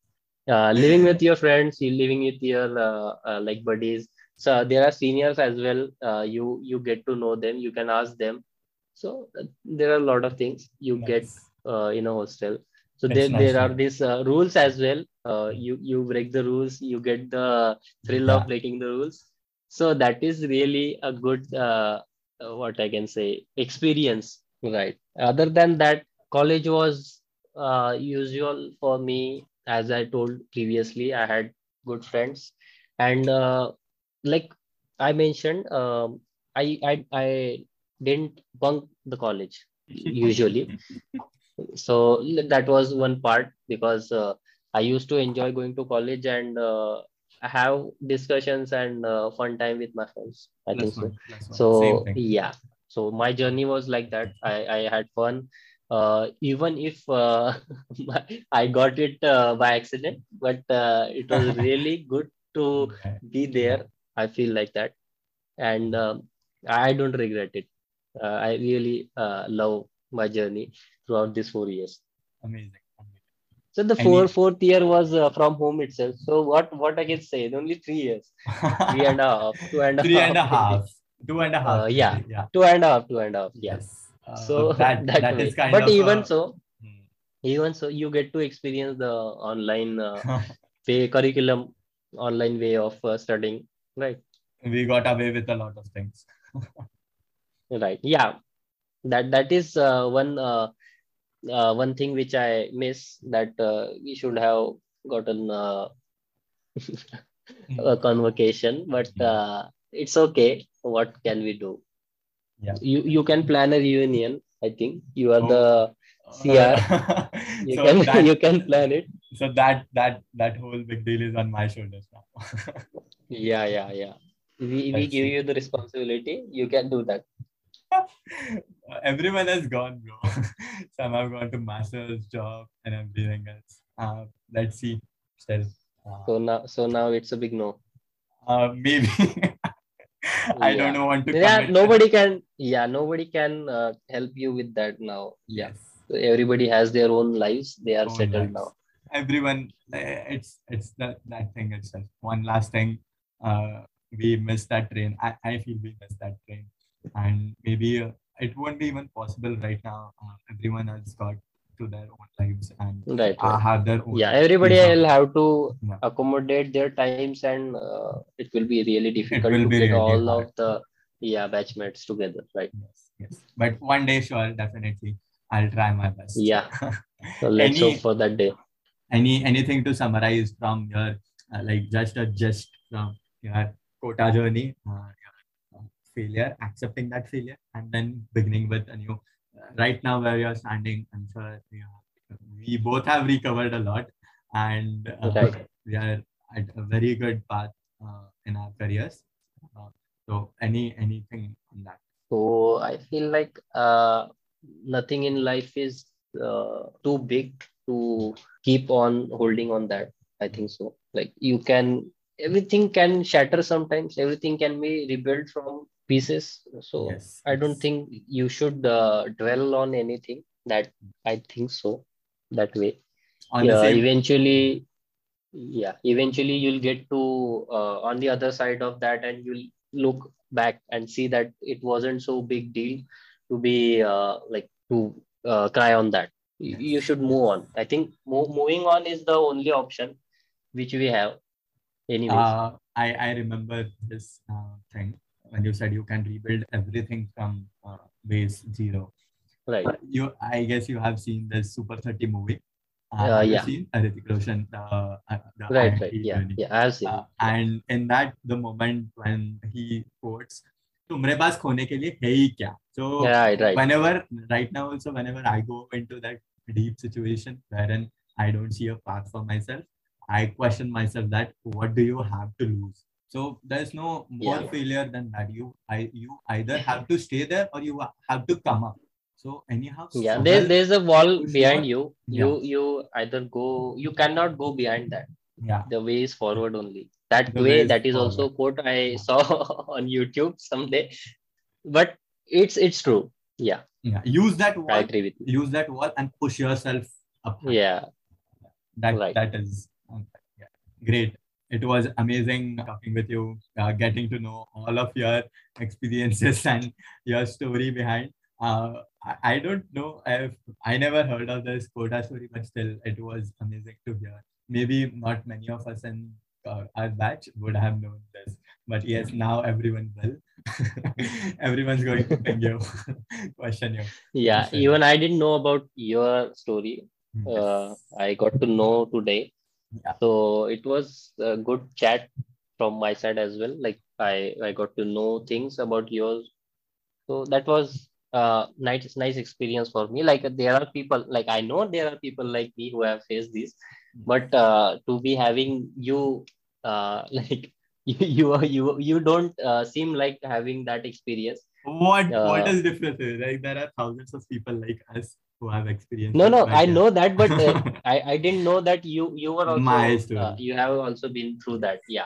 Uh, living with your friends, you living with your uh, uh, like buddies. So there are seniors as well. Uh, you you get to know them. You can ask them. So uh, there are a lot of things you yes. get uh, in a hostel. So it's there nice there right? are these uh, rules as well. Uh, you you break the rules, you get the thrill yeah. of breaking the rules. So that is really a good uh, uh, what I can say experience, right? Other than that, college was uh, usual for me. As I told previously, I had good friends, and uh, like I mentioned, uh, I, I I didn't bunk the college usually. So that was one part, because uh, I used to enjoy going to college and uh, have discussions and uh, fun time with my friends. I That's think so. One, so yeah. So my journey was like that. I, I had fun. Uh, even if uh, I got it uh, by accident, but uh, it was really good to okay. be there. I feel like that. And um, I don't regret it. Uh, I really uh, love my journey throughout these four years. Amazing. Amazing. So the four, Amazing. fourth year was uh, from home itself. So what, what I can say, only three years, three and a half, two and a three half. And a half. Two and a half. Uh, yeah. yeah, two and a half, two and a half. Yes. yes. So uh, that, that, that is kind but of even a... so, hmm. even so, you get to experience the online uh, way, curriculum, online way of uh, studying, right? We got away with a lot of things, right? Yeah, that that is uh, one uh, uh, one thing which I miss, that uh, we should have gotten uh, a convocation, but uh, it's okay. What can we do? Yeah. You you can plan a reunion. I think you are oh. the C R. You so can that, you can plan it. So that that that whole big deal is on my shoulders now. yeah, yeah, yeah. We Let's we give see. you the responsibility. You can do that. Everyone has gone, bro. Some have gone to master's, job, and everything else. Uh, let's see. Uh, so now so now it's a big no. Uh, maybe. I yeah. don't want to. Yeah, nobody can. Yeah, nobody can uh, help you with that now. Yeah, so everybody has their own lives. They are own settled lives. now. Everyone, it's it's that that thing itself. One last thing, uh, we missed that train. I, I feel we missed that train, and maybe uh, it won't be even possible right now. Uh, everyone has got to their own lives and right, right. have their own. Yeah, everybody will have to yeah. accommodate their times, and uh, it will be really difficult to get really all hard. of the yeah batchmates together, right? Yes, yes. But one day, sure, definitely, I'll try my best. Yeah. So let's any, hope for that day. Any anything to summarize from your uh, like just a just from your Kota journey, uh, your failure, accepting that failure, and then beginning with a new. Right now, where you're standing, I'm sure you know, we both have recovered a lot, and uh, okay. we are at a very good path uh, in our careers. Uh, so, any anything on that? So, I feel like uh, nothing in life is uh, too big to keep on holding on that. I think so. Like you can everything can shatter sometimes. Everything can be rebuilt from pieces. So yes, I don't think you should uh, dwell on anything. That I think so that way. On yeah, the eventually, yeah, eventually you'll get to uh, on the other side of that, and you'll look back and see that it wasn't so big deal to be uh, like to uh, cry on that. Yes. You should move on. I think mo- moving on is the only option which we have. Anyways, uh, I I remember this uh, thing when you said you can rebuild everything from uh, base zero. Right. You, I guess you have seen the Super thirty movie. Uh, uh, yeah. Seen Hrithik Roshan, uh, the right, I I T right, yeah, movie. Yeah, I have seen. Uh, yeah. And in that, the moment when he quotes, "Tumre paas khone ke liye hai hi kya?" So yeah, right, right. Whenever, right now also, whenever I go into that deep situation wherein I don't see a path for myself, I question myself that what do you have to lose? So there's no more yeah. failure than that. You, I, you either have to stay there or you have to come up. So anyhow, yeah, there, there's a wall behind you. You, yeah. you either go, you cannot go behind that. Yeah. The way is forward only. That the way, way is that is forward. Also a quote I saw on YouTube someday, but it's, it's true. Yeah. Yeah. Use that wall. I agree with you. Use that wall and push yourself up. Yeah. That, right. that is yeah. great. It was amazing talking with you, uh, getting to know all of your experiences and your story behind. Uh, I, I don't know if I never heard of this Kota story, but still it was amazing to hear. Maybe not many of us in uh, our batch would have known this, but yes, now everyone will. Everyone's going to thank you, question you. Yeah, question. Even I didn't know about your story. Yes. Uh, I got to know today. Yeah. So it was a good chat from my side as well. Like I, I got to know things about yours. So that was a uh, nice, nice experience for me. Like there are people, like I know there are people like me who have faced this, but uh, to be having you, uh, like you, you, you, you don't uh, seem like having that experience. What, uh, what is different? Like there are thousands of people like us who have experienced. No, no, I know that, but uh, I, I didn't know that you, you were also, My story. Uh, you have also been through that. Yeah.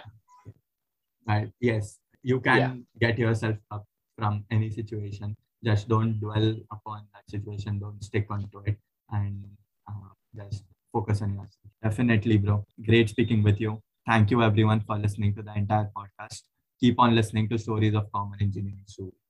I, yes. You can yeah. get yourself up from any situation. Just don't dwell upon that situation. Don't stick onto it and uh, just focus on yourself. Definitely, bro. Great speaking with you. Thank you everyone for listening to the entire podcast. Keep on listening to Stories of Common Engineering School.